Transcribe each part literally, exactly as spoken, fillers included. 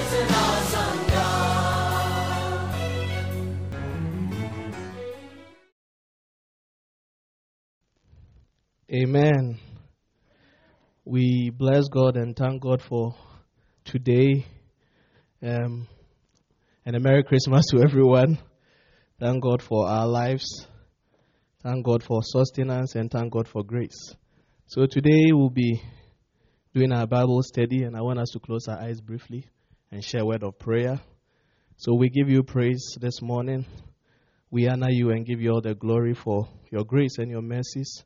is an awesome God. Amen. We bless God and thank God for today. Um, and a Merry Christmas to everyone. Thank God for our lives. Thank God for sustenance, and thank God for grace. So today we'll be doing our Bible study, and I want us to close our eyes briefly and share a word of prayer. So we give you praise this morning. We honor you and give you all the glory for your grace and your mercies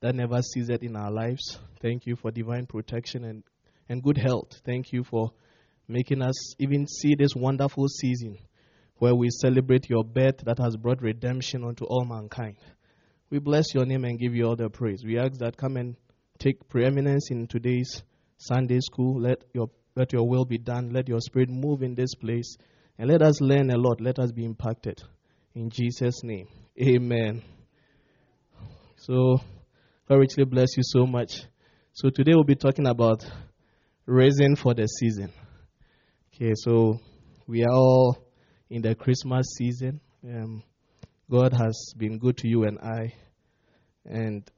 that never ceases in our lives. Thank you for divine protection and, and good health. Thank you for making us even see this wonderful season where we celebrate your birth that has brought redemption unto all mankind. We bless your name and give you all the praise. We ask that come and take preeminence in today's Sunday school. Let your let your will be done. Let your spirit move in this place. And let us learn a lot. Let us be impacted. In Jesus' name, amen. So, God richly bless you so much. So today we'll be talking about raising for the season. Okay, so we are all in the Christmas season. Um, God has been good to you and I. And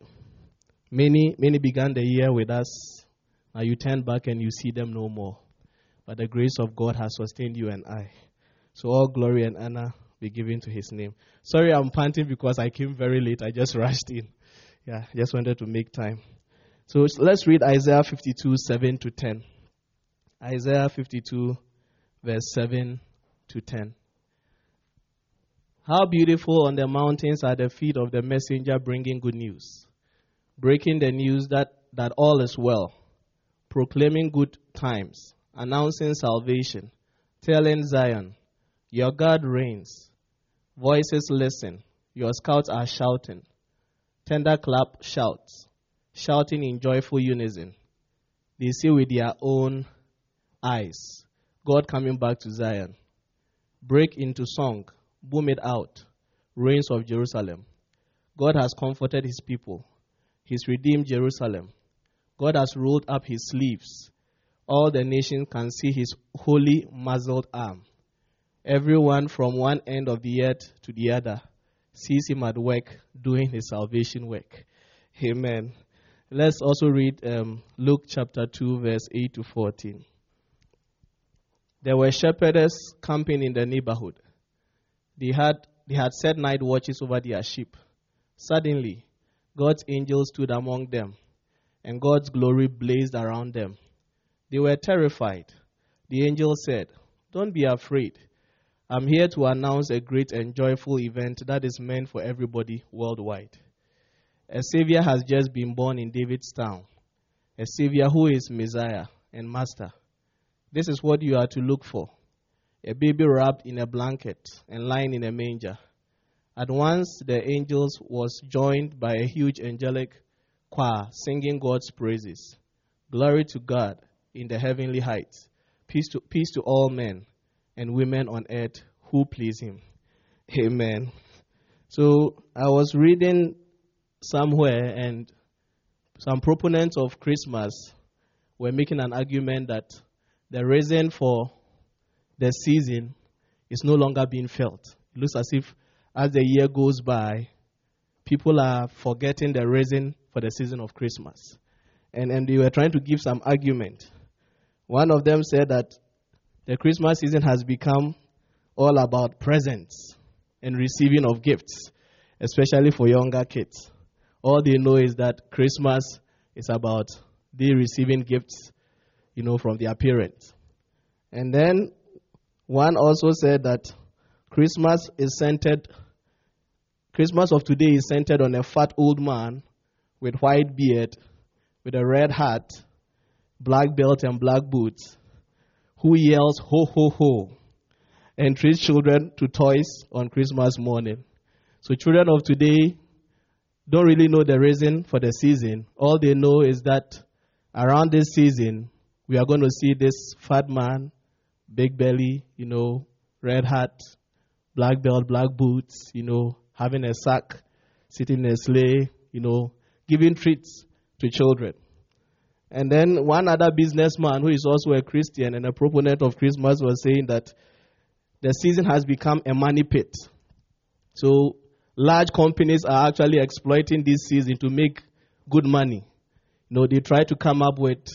many, many began the year with us. Now you turn back and you see them no more. But the grace of God has sustained you and I. So all glory and honor be given to his name. Sorry, I'm panting because I came very late. I just rushed in. Yeah, just wanted to make time. So let's read Isaiah fifty-two, seven to ten. Isaiah fifty-two, verse seven to ten. How beautiful on the mountains are the feet of the messenger bringing good news, breaking the news that, that all is well, proclaiming good times, announcing salvation, telling Zion, your God reigns. Voices listen, your scouts are shouting, tender clap shouts, shouting in joyful unison. They see with their own eyes, God coming back to Zion. Break into song. Boom it out, ruins of Jerusalem. God has comforted his people. He's redeemed Jerusalem. God has rolled up his sleeves. All the nations can see his holy muzzled arm. Everyone from one end of the earth to the other sees him at work doing his salvation work. Amen. Let's also read um, Luke chapter two, verse eight to fourteen. There were shepherds camping in the neighborhood. They had they had set night watches over their sheep. Suddenly, God's angel stood among them, and God's glory blazed around them. They were terrified. The angel said, "Don't be afraid. I'm here to announce a great and joyful event that is meant for everybody worldwide. A Savior has just been born in David's town, a Savior who is Messiah and Master. This is what you are to look for. A baby wrapped in a blanket and lying in a manger." At once the angels was joined by a huge angelic choir singing God's praises. Glory to God in the heavenly heights. Peace to peace to all men and women on earth who please him. Amen. So I was reading somewhere, and some proponents of Christmas were making an argument that the reason for the season is no longer being felt. It looks as if as the year goes by, people are forgetting the reason for the season of Christmas. And and they were trying to give some argument. One of them said that the Christmas season has become all about presents and receiving of gifts, especially for younger kids. All they know is that Christmas is about they receiving gifts, you know, from their parents. And then one also said that Christmas is centered, Christmas of today is centered on a fat old man with white beard, with a red hat, black belt and black boots, who yells ho, ho, ho, and treats children to toys on Christmas morning. So children of today don't really know the reason for the season. All they know is that around this season, we are going to see this fat man, big belly, you know, red hat, black belt, black boots, you know, having a sack, sitting in a sleigh, you know, giving treats to children. And then one other businessman who is also a Christian and a proponent of Christmas was saying that the season has become a money pit. So large companies are actually exploiting this season to make good money. You know, they try to come up with,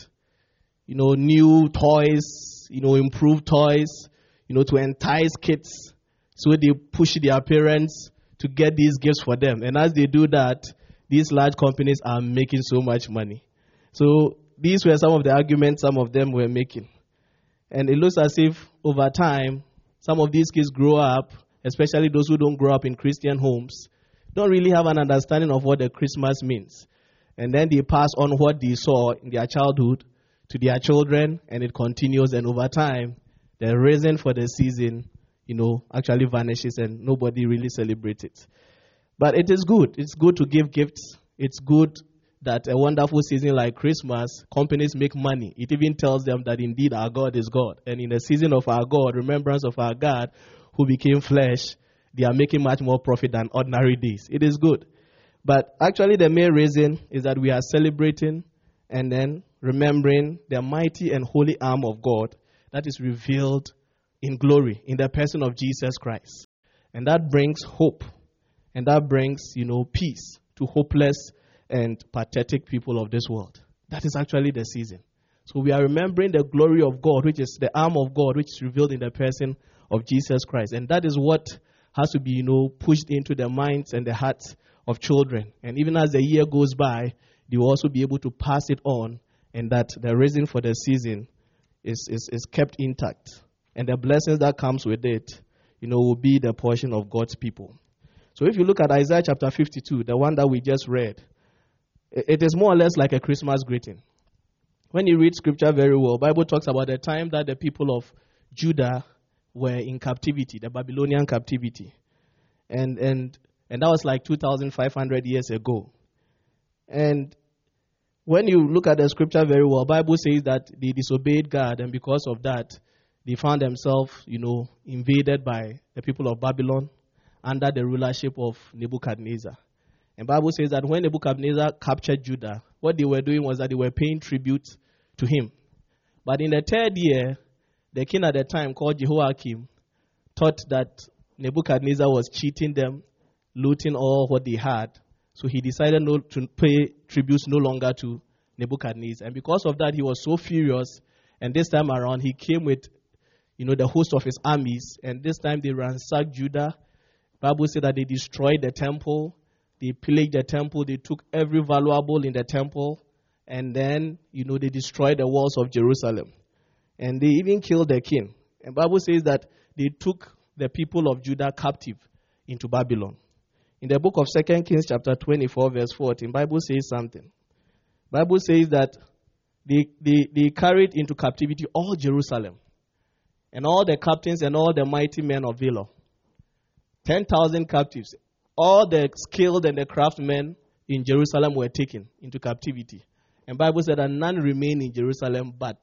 you know, new toys, you know, improved toys, you know, to entice kids. So they push their parents to get these gifts for them. And as they do that, these large companies are making so much money. So these were some of the arguments some of them were making. And it looks as if over time, some of these kids grow up, especially those who don't grow up in Christian homes, don't really have an understanding of what the Christmas means. And then they pass on what they saw in their childhood to their children, and it continues. And over time, the reason for the season, you know, actually vanishes and nobody really celebrates it. But it is good. It's good to give gifts. It's good that a wonderful season like Christmas, companies make money. It even tells them that indeed our God is God. And in the season of our God, remembrance of our God, who became flesh, they are making much more profit than ordinary days. It is good. But actually the main reason is that we are celebrating and then remembering the mighty and holy arm of God that is revealed in glory, in the person of Jesus Christ. And that brings hope. And that brings, you know, peace to hopeless and pathetic people of this world. That is actually the season. So we are remembering the glory of God, which is the arm of God, which is revealed in the person of Jesus Christ. And that is what has to be, you know, pushed into the minds and the hearts of children. And even as the year goes by, they will also be able to pass it on, and that the reason for the season is, is, is kept intact. And the blessings that comes with it, you know, will be the portion of God's people. So if you look at Isaiah chapter fifty-two, the one that we just read, it is more or less like a Christmas greeting. When you read scripture very well, the Bible talks about the time that the people of Judah were in captivity, the Babylonian captivity. And and and that was like two thousand five hundred years ago. And when you look at the scripture very well, the Bible says that they disobeyed God, and because of that, they found themselves, you know, invaded by the people of Babylon under the rulership of Nebuchadnezzar. And the Bible says that when Nebuchadnezzar captured Judah, what they were doing was that they were paying tribute to him. But in the third year, the king at the time, called Jehoiakim, thought that Nebuchadnezzar was cheating them, looting all what they had. So he decided no, to pay tributes no longer to Nebuchadnezzar. And because of that, he was so furious. And this time around, he came with, you know, the host of his armies. And this time they ransacked Judah. The Bible said that they destroyed the temple. They pillaged the temple. They took every valuable in the temple. And then, you know, they destroyed the walls of Jerusalem. And they even killed the king. And the Bible says that they took the people of Judah captive into Babylon. In the book of Second Kings chapter twenty-four, verse fourteen, the Bible says something. The Bible says that they, they, they carried into captivity all Jerusalem, and all the captains and all the mighty men of valor. ten thousand captives. All the skilled and the craftsmen in Jerusalem were taken into captivity. And the Bible said that none remained in Jerusalem but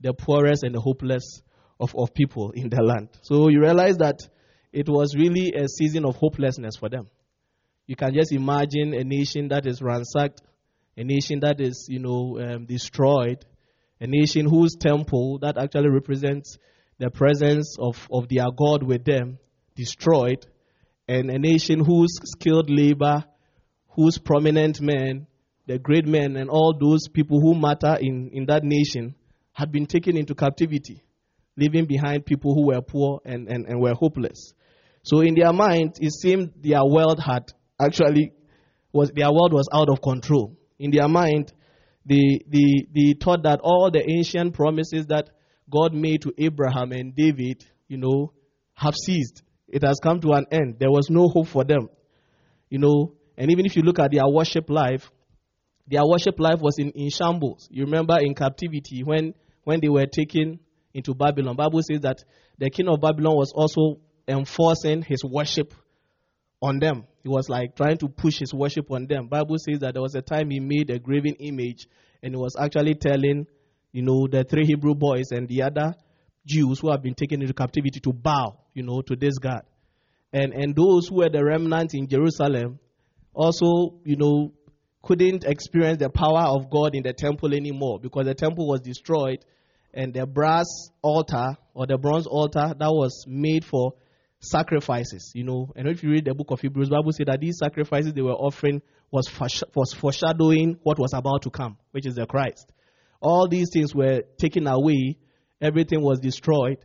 the poorest and the hopeless of, of people in the land. So you realize that it was really a season of hopelessness for them. You can just imagine a nation that is ransacked, a nation that is, you know, um, destroyed, a nation whose temple that actually represents the presence of, of their God with them, destroyed, and a nation whose skilled labor, whose prominent men, the great men, and all those people who matter in, in that nation had been taken into captivity, leaving behind people who were poor and, and, and were hopeless. So in their mind, it seemed their world had actually, was their world was out of control. In their mind, they, they, they thought that all the ancient promises that God made to Abraham and David, you know, have ceased. It has come to an end. There was no hope for them, you know. And even if you look at their worship life, their worship life was in, in shambles. You remember in captivity when, when they were taken into Babylon. The Bible says that the king of Babylon was also enforcing his worship on them. He was like trying to push his worship on them. The Bible says that there was a time he made a graven image, and he was actually telling, you know, the three Hebrew boys and the other Jews who have been taken into captivity to bow, you know, to this God. And and those who were the remnant in Jerusalem also, you know, couldn't experience the power of God in the temple anymore, because the temple was destroyed and the brass altar or the bronze altar that was made for sacrifices, you know. And if you read the book of Hebrews, the Bible said that these sacrifices they were offering was was foreshadowing what was about to come, which is the Christ. All these things were taken away, everything was destroyed,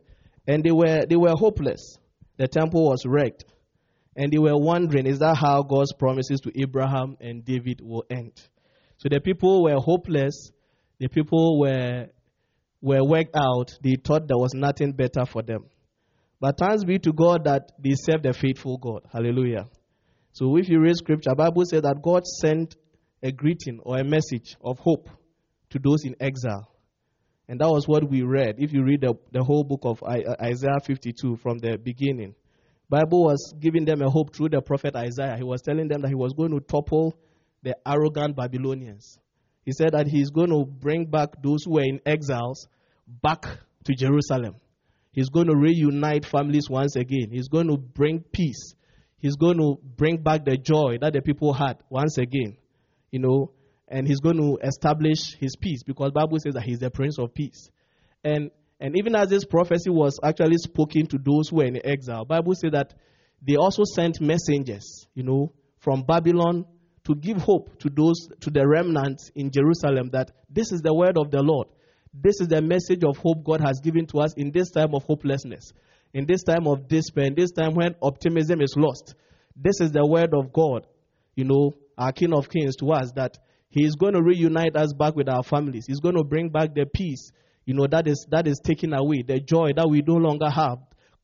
and they were they were hopeless. The temple was wrecked, and they were wondering, is that how God's promises to Abraham and David will end? So the people were hopeless. The people were were worked out. They thought there was nothing better for them. But thanks be to God that they served a faithful God. Hallelujah. So if you read scripture, the Bible says that God sent a greeting or a message of hope to those in exile. And that was what we read. If you read the, the whole book of Isaiah fifty-two from the beginning, Bible was giving them a hope through the prophet Isaiah. He was telling them that he was going to topple the arrogant Babylonians. He said that he's going to bring back those who were in exiles back to Jerusalem. He's going to reunite families once again. He's going to bring peace. He's going to bring back the joy that the people had once again, you know. And he's going to establish his peace, because the Bible says that he's the Prince of Peace. And and even as this prophecy was actually spoken to those who were in exile, the Bible says that they also sent messengers, you know, from Babylon to give hope to those, to the remnants in Jerusalem, that this is the word of the Lord. This is the message of hope God has given to us in this time of hopelessness, in this time of despair, in this time when optimism is lost. This is the word of God, you know, our King of Kings to us, that he is going to reunite us back with our families. He's going to bring back the peace, you know, that is that is taken away, the joy that we no longer have.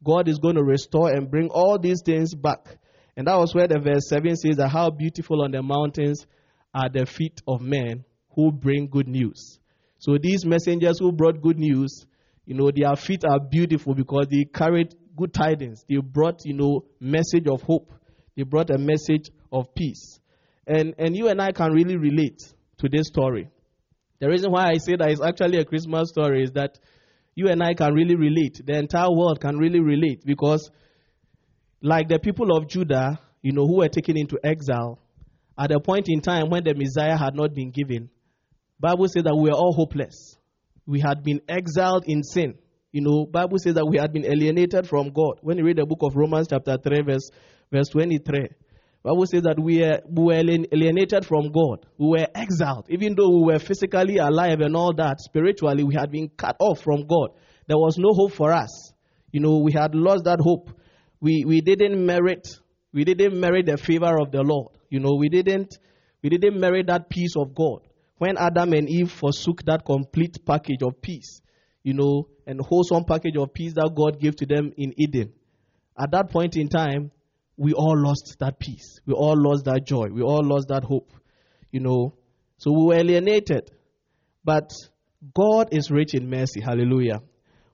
God is going to restore and bring all these things back. And that was where the verse seven says that how beautiful on the mountains are the feet of men who bring good news. So these messengers who brought good news, you know, their feet are beautiful because they carried good tidings. They brought, you know, message of hope. They brought a message of peace. And and you and I can really relate to this story. The reason why I say that it's actually a Christmas story is that you and I can really relate. The entire world can really relate, because like the people of Judah, you know, who were taken into exile, at a point in time when the Messiah had not been given, Bible says that we are all hopeless. We had been exiled in sin. You know, Bible says that we had been alienated from God. When you read the book of Romans chapter three, verse, verse twenty-three, Bible says that we were alienated from God. We were exiled. Even though we were physically alive and all that, spiritually we had been cut off from God. There was no hope for us. You know, we had lost that hope. We we didn't merit, we didn't merit the favor of the Lord. You know, we didn't we didn't merit that peace of God. When Adam and Eve forsook that complete package of peace, you know, and wholesome package of peace that God gave to them in Eden, at that point in time, we all lost that peace. We all lost that joy. We all lost that hope, you know. So we were alienated. But God is rich in mercy. Hallelujah.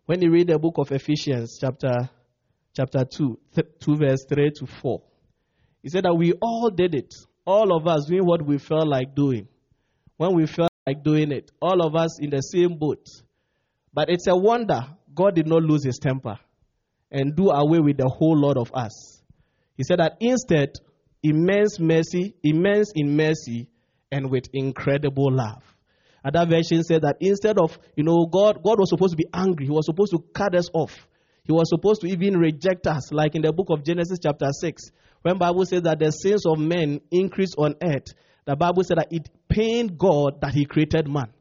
When you read the book of Ephesians, chapter chapter two, th- two verse three to four, it said that we all did it. All of us doing what we felt like doing. When we felt like doing it, all of us in the same boat. But it's a wonder God did not lose his temper and do away with the whole lot of us. He said that instead, immense mercy, immense in mercy, and with incredible love. Other version said that instead of, you know, God, God was supposed to be angry. He was supposed to cut us off. He was supposed to even reject us, like in the book of Genesis chapter six, when the Bible says that the sins of men increase on earth. The Bible said that it pained God that he created man.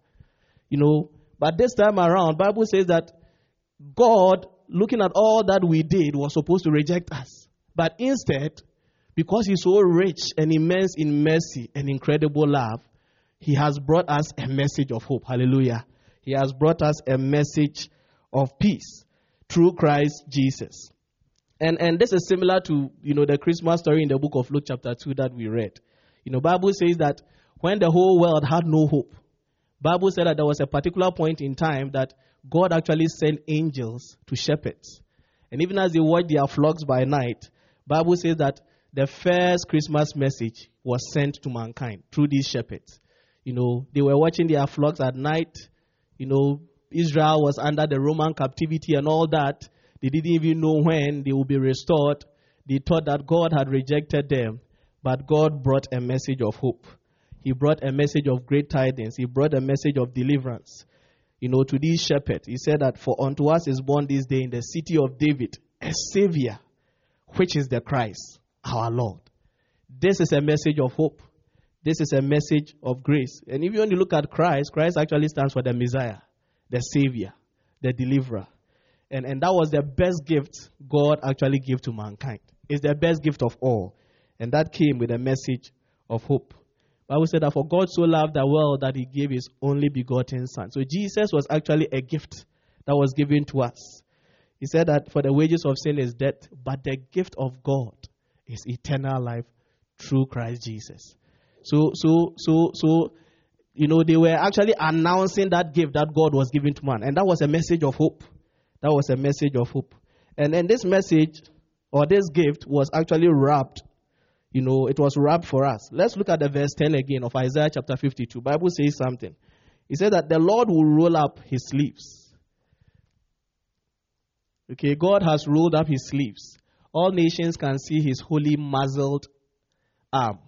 You know, but this time around, the Bible says that God, looking at all that we did, was supposed to reject us. But instead, because he's so rich and immense in mercy and incredible love, he has brought us a message of hope. Hallelujah. He has brought us a message of peace through Christ Jesus. And and this is similar to, you know, the Christmas story in the book of Luke chapter two that we read. You know, Bible says that when the whole world had no hope, Bible said that there was a particular point in time that God actually sent angels to shepherds. And even as they watched their flocks by night, Bible says that the first Christmas message was sent to mankind through these shepherds. You know, they were watching their flocks at night. You know, Israel was under the Roman captivity and all that. They didn't even know when they would be restored. They thought that God had rejected them, but God brought a message of hope. He brought a message of great tidings. He brought a message of deliverance, you know, to these shepherds. He said that, "For unto us is born this day in the city of David a Savior, which is the Christ, our Lord." This is a message of hope. This is a message of grace. And if you only look at Christ, Christ actually stands for the Messiah, the Savior, the Deliverer. And, and that was the best gift God actually gave to mankind. It's the best gift of all. And that came with a message of hope. Bible said that for God so loved the world that he gave his only begotten son. So Jesus was actually a gift that was given to us. He said that for the wages of sin is death, but the gift of God is eternal life through Christ Jesus. So, so, so, so, you know, they were actually announcing that gift that God was giving to man. And that was a message of hope. That was a message of hope. And then this message or this gift was actually wrapped. You know, it was wrapped for us. Let's look at the verse ten again of Isaiah chapter fifty-two. Bible says something. It said that the Lord will roll up his sleeves. Okay, God has rolled up his sleeves. All nations can see his holy muzzled arm.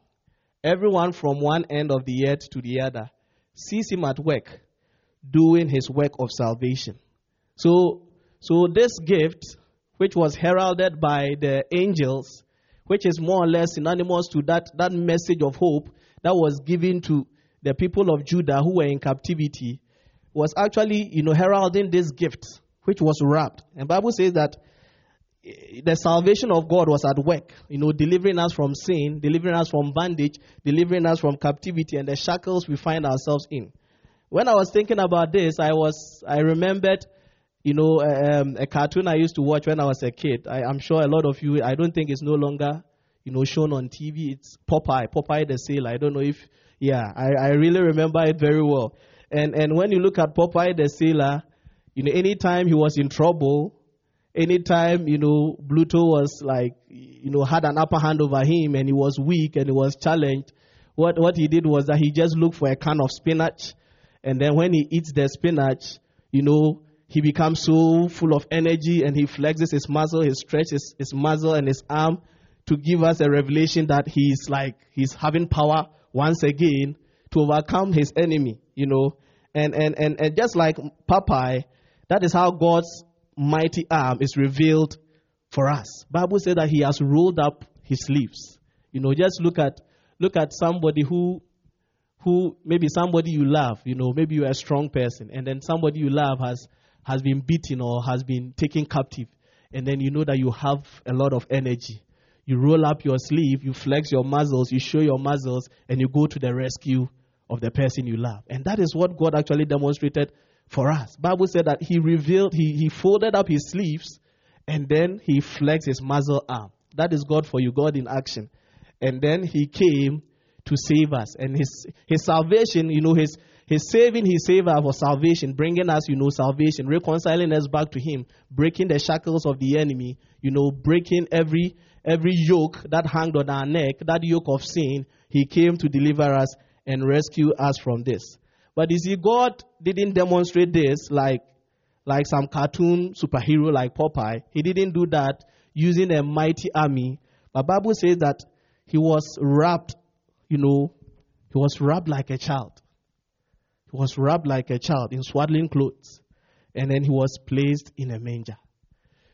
Everyone from one end of the earth to the other sees him at work, doing his work of salvation. So, so this gift, which was heralded by the angels, which is more or less synonymous to that, that message of hope that was given to the people of Judah who were in captivity, was actually, you know, heralding this gift, which was wrapped. And Bible says that the salvation of God was at work, you know, delivering us from sin, delivering us from bondage, delivering us from captivity and the shackles we find ourselves in. When I was thinking about this, I was, I remembered, you know, um, a cartoon I used to watch when I was a kid. I, I'm sure a lot of you, I don't think it's no longer, you know, shown on T V. It's Popeye, Popeye the Sailor. I don't know if, yeah, I, I really remember it very well. And and when you look at Popeye the Sailor, you know, anytime he was in trouble, anytime, you know, Bluto was like, you know, had an upper hand over him and he was weak and he was challenged, what, what he did was that he just looked for a can of spinach. And then when he eats the spinach, you know, he becomes so full of energy and he flexes his muscle, he stretches his muscle and his arm to give us a revelation that he's like, he's having power once again to overcome his enemy, you know. And, and, and, and just like Popeye, that is how God's mighty arm is revealed for us. Bible said that he has rolled up his sleeves. You know, just look at, look at somebody who, who maybe somebody you love, you know, maybe you're a strong person and then somebody you love has, has been beaten or has been taken captive, and then you know that you have a lot of energy. You roll up your sleeve, you flex your muscles, you show your muscles, and you go to the rescue of the person you love. And that is what God actually demonstrated for us. Bible said that he revealed, he, he folded up his sleeves, and then he flexed his muzzle arm. That is God for you, God in action. And then he came to save us. And his his salvation, you know, his His saving, his savor for salvation, bringing us, you know, salvation, reconciling us back to him, breaking the shackles of the enemy, you know, breaking every every yoke that hanged on our neck, that yoke of sin. He came to deliver us and rescue us from this. But you see, God didn't demonstrate this like, like some cartoon superhero like Popeye. He didn't do that using a mighty army. But Bible says that he was wrapped, you know, he was wrapped like a child. He was wrapped like a child in swaddling clothes, and then he was placed in a manger.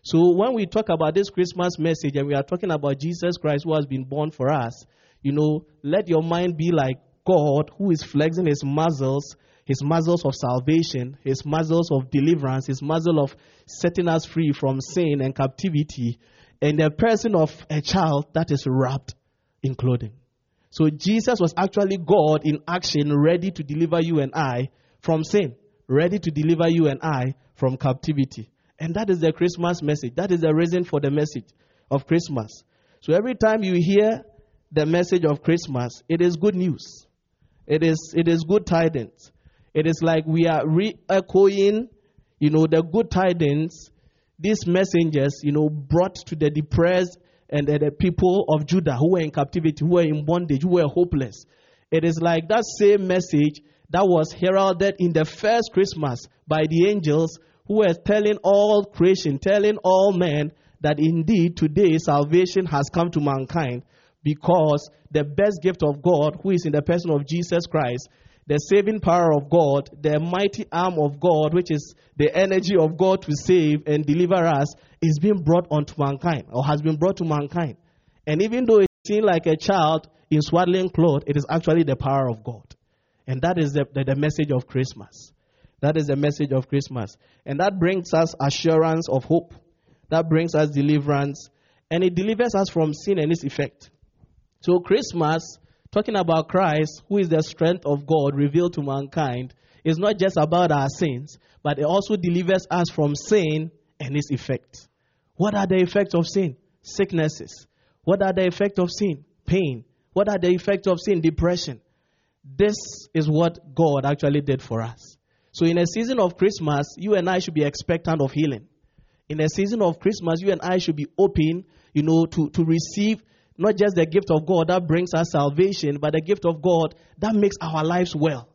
So when we talk about this Christmas message and we are talking about Jesus Christ who has been born for us, you know, let your mind be like God who is flexing his muscles, his muscles of salvation, his muscles of deliverance, his muscle of setting us free from sin and captivity, and the person of a child that is wrapped in clothing. So Jesus was actually God in action, ready to deliver you and I from sin, ready to deliver you and I from captivity. And that is the Christmas message. That is the reason for the message of Christmas. So every time you hear the message of Christmas, it is good news. It is, it is good tidings. It is like we are re-echoing, you know, the good tidings these messengers, you know, brought to the depressed and the, the people of Judah who were in captivity, who were in bondage, who were hopeless. It is like that same message that was heralded in the first Christmas by the angels who were telling all creation, telling all men that indeed today salvation has come to mankind because the best gift of God, who is in the person of Jesus Christ, the saving power of God, the mighty arm of God, which is the energy of God to save and deliver us, is being brought onto mankind or has been brought to mankind. And even though it seems like a child in swaddling clothes, it is actually the power of God. And that is the, the, the message of Christmas. That is the message of Christmas. And that brings us assurance of hope. That brings us deliverance. And it delivers us from sin and its effect. So Christmas, talking about Christ, who is the strength of God revealed to mankind, is not just about our sins, but it also delivers us from sin and its effect. What are the effects of sin? Sicknesses. What are the effects of sin? Pain. What are the effects of sin? Depression. This is what God actually did for us. So in a season of Christmas, you and I should be expectant of healing. In a season of Christmas, you and I should be open, you know, to, to receive not just the gift of God that brings us salvation, but the gift of God that makes our lives well.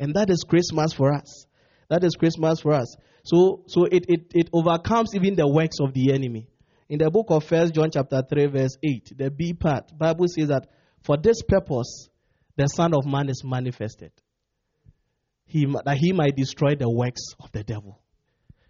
And that is Christmas for us. That is Christmas for us. So so it it, it overcomes even the works of the enemy. In the book of First John chapter three, verse eight, the B part, the Bible says that for this purpose, the Son of Man is manifested, he, that he might destroy the works of the devil.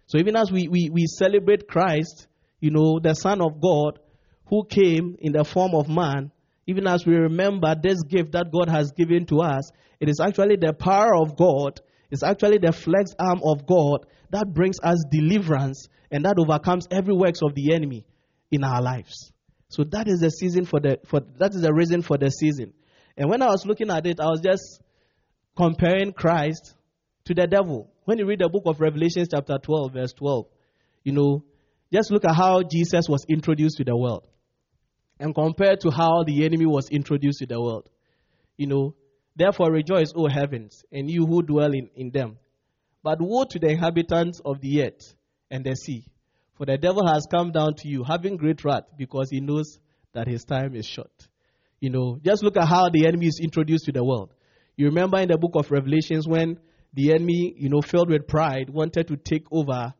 So even as we, we, we celebrate Christ, you know, the Son of God, who came in the form of man, even as we remember this gift that God has given to us, it is actually the power of God, it's actually the flexed arm of God that brings us deliverance and that overcomes every works of the enemy in our lives. So that is the season for the for that is the reason for the season. And when I was looking at it, I was just comparing Christ to the devil. When you read the book of Revelation chapter twelve, verse twelve, you know, just look at how Jesus was introduced to the world. And compared to how the enemy was introduced to the world. You know, therefore rejoice, O heavens, and you who dwell in, in them. But woe to the inhabitants of the earth and the sea. For the devil has come down to you, having great wrath, because he knows that his time is short. You know, just look at how the enemy is introduced to the world. You remember in the book of Revelations when the enemy, you know, filled with pride, wanted to take over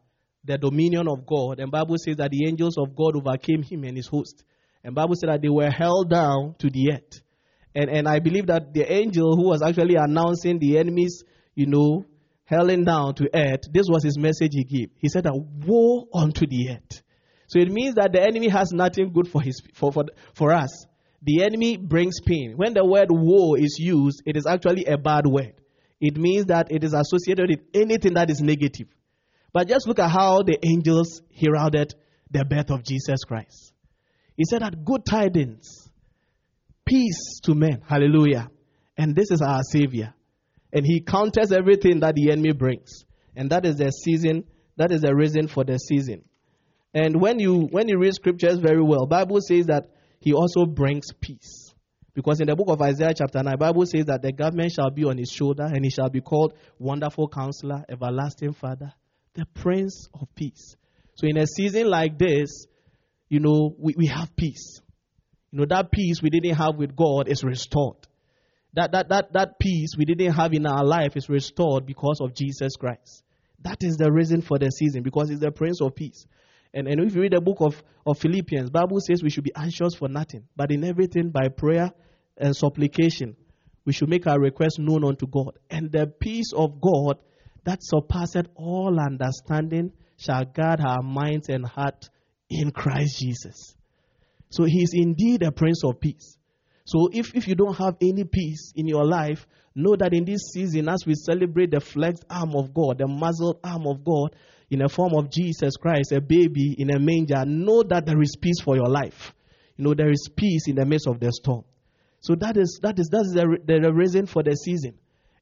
the dominion of God. And Bible says that the angels of God overcame him and his host. And Bible said that they were held down to the earth. And and I believe that the angel who was actually announcing the enemies, you know, held down to earth, this was his message he gave. He said that woe unto the earth. So it means that the enemy has nothing good for his for for, for us. The enemy brings pain. When the word woe is used, it is actually a bad word. It means that it is associated with anything that is negative. But just look at how the angels heralded the birth of Jesus Christ. He said that good tidings, peace to men, hallelujah. And this is our Savior. And he counters everything that the enemy brings. And that is the season, that is the reason for the season. And when you when you read scriptures very well, the Bible says that he also brings peace. Because in the book of Isaiah chapter nine, the Bible says that the government shall be on his shoulder and he shall be called Wonderful Counselor, Everlasting Father, the Prince of Peace. So in a season like this, you know, we, we have peace. You know, that peace we didn't have with God is restored. That, that, that, that peace we didn't have in our life is restored because of Jesus Christ. That is the reason for the season, because he's the Prince of Peace. And, and if you read the book of, of Philippians, the Bible says we should be anxious for nothing, but in everything by prayer and supplication, we should make our requests known unto God. And the peace of God that surpasseth all understanding shall guard our minds and heart in Christ Jesus. So he is indeed a Prince of Peace. So if, if you don't have any peace in your life, know that in this season, as we celebrate the flexed arm of God, the muzzled arm of God, in the form of Jesus Christ, a baby in a manger, know that there is peace for your life. You know, there is peace in the midst of the storm. So that is, that is, that is the, the reason for the season.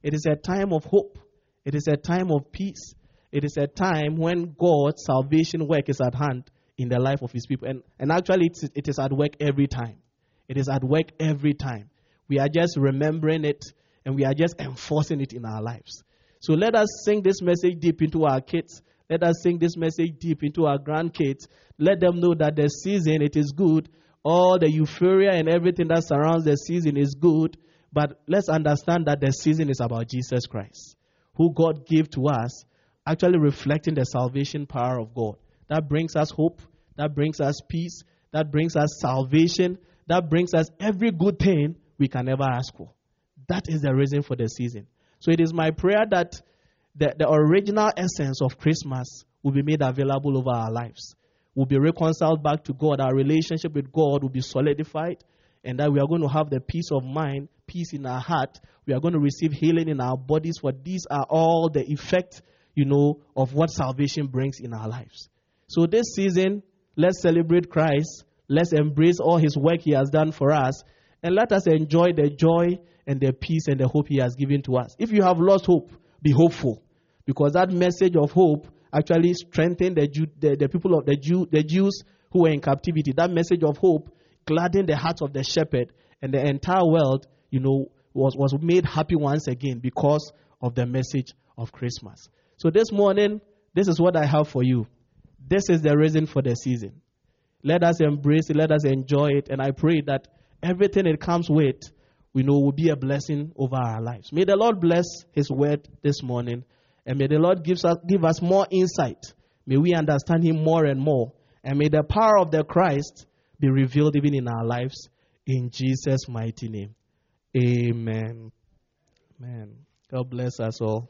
It is a time of hope. It is a time of peace. It is a time when God's salvation work is at hand in the life of his people. And, and actually, it's, it is at work every time. It is at work every time. We are just remembering it, and we are just enforcing it in our lives. So let us sing this message deep into our kids. Let us sing this message deep into our grandkids. Let them know that the season, it is good. All the euphoria and everything that surrounds the season is good. But let's understand that the season is about Jesus Christ, who God gave to us, actually reflecting the salvation power of God. That brings us hope. That brings us peace. That brings us salvation. That brings us every good thing we can ever ask for. That is the reason for the season. So it is my prayer that the, the original essence of Christmas will be made available over our lives. We'll be reconciled back to God. Our relationship with God will be solidified, and that we are going to have the peace of mind, peace in our heart. We are going to receive healing in our bodies, for these are all the effect, you know, of what salvation brings in our lives. So this season, let's celebrate Christ. Let's embrace all his work he has done for us, and let us enjoy the joy and the peace and the hope he has given to us. If you have lost hope, be hopeful, because that message of hope actually strengthened the, Jew, the, the people of the, Jew, the Jews who were in captivity. That message of hope gladdened the hearts of the shepherd, and the entire world, you know, was, was made happy once again because of the message of Christmas. So this morning, this is what I have for you. This is the reason for the season. Let us embrace it. Let us enjoy it. And I pray that everything it comes with, we know, will be a blessing over our lives. May the Lord bless his word this morning. And may the Lord give us, give us more insight. May we understand him more and more. And may the power of the Christ be revealed even in our lives. In Jesus' mighty name. Amen. Amen. God bless us all.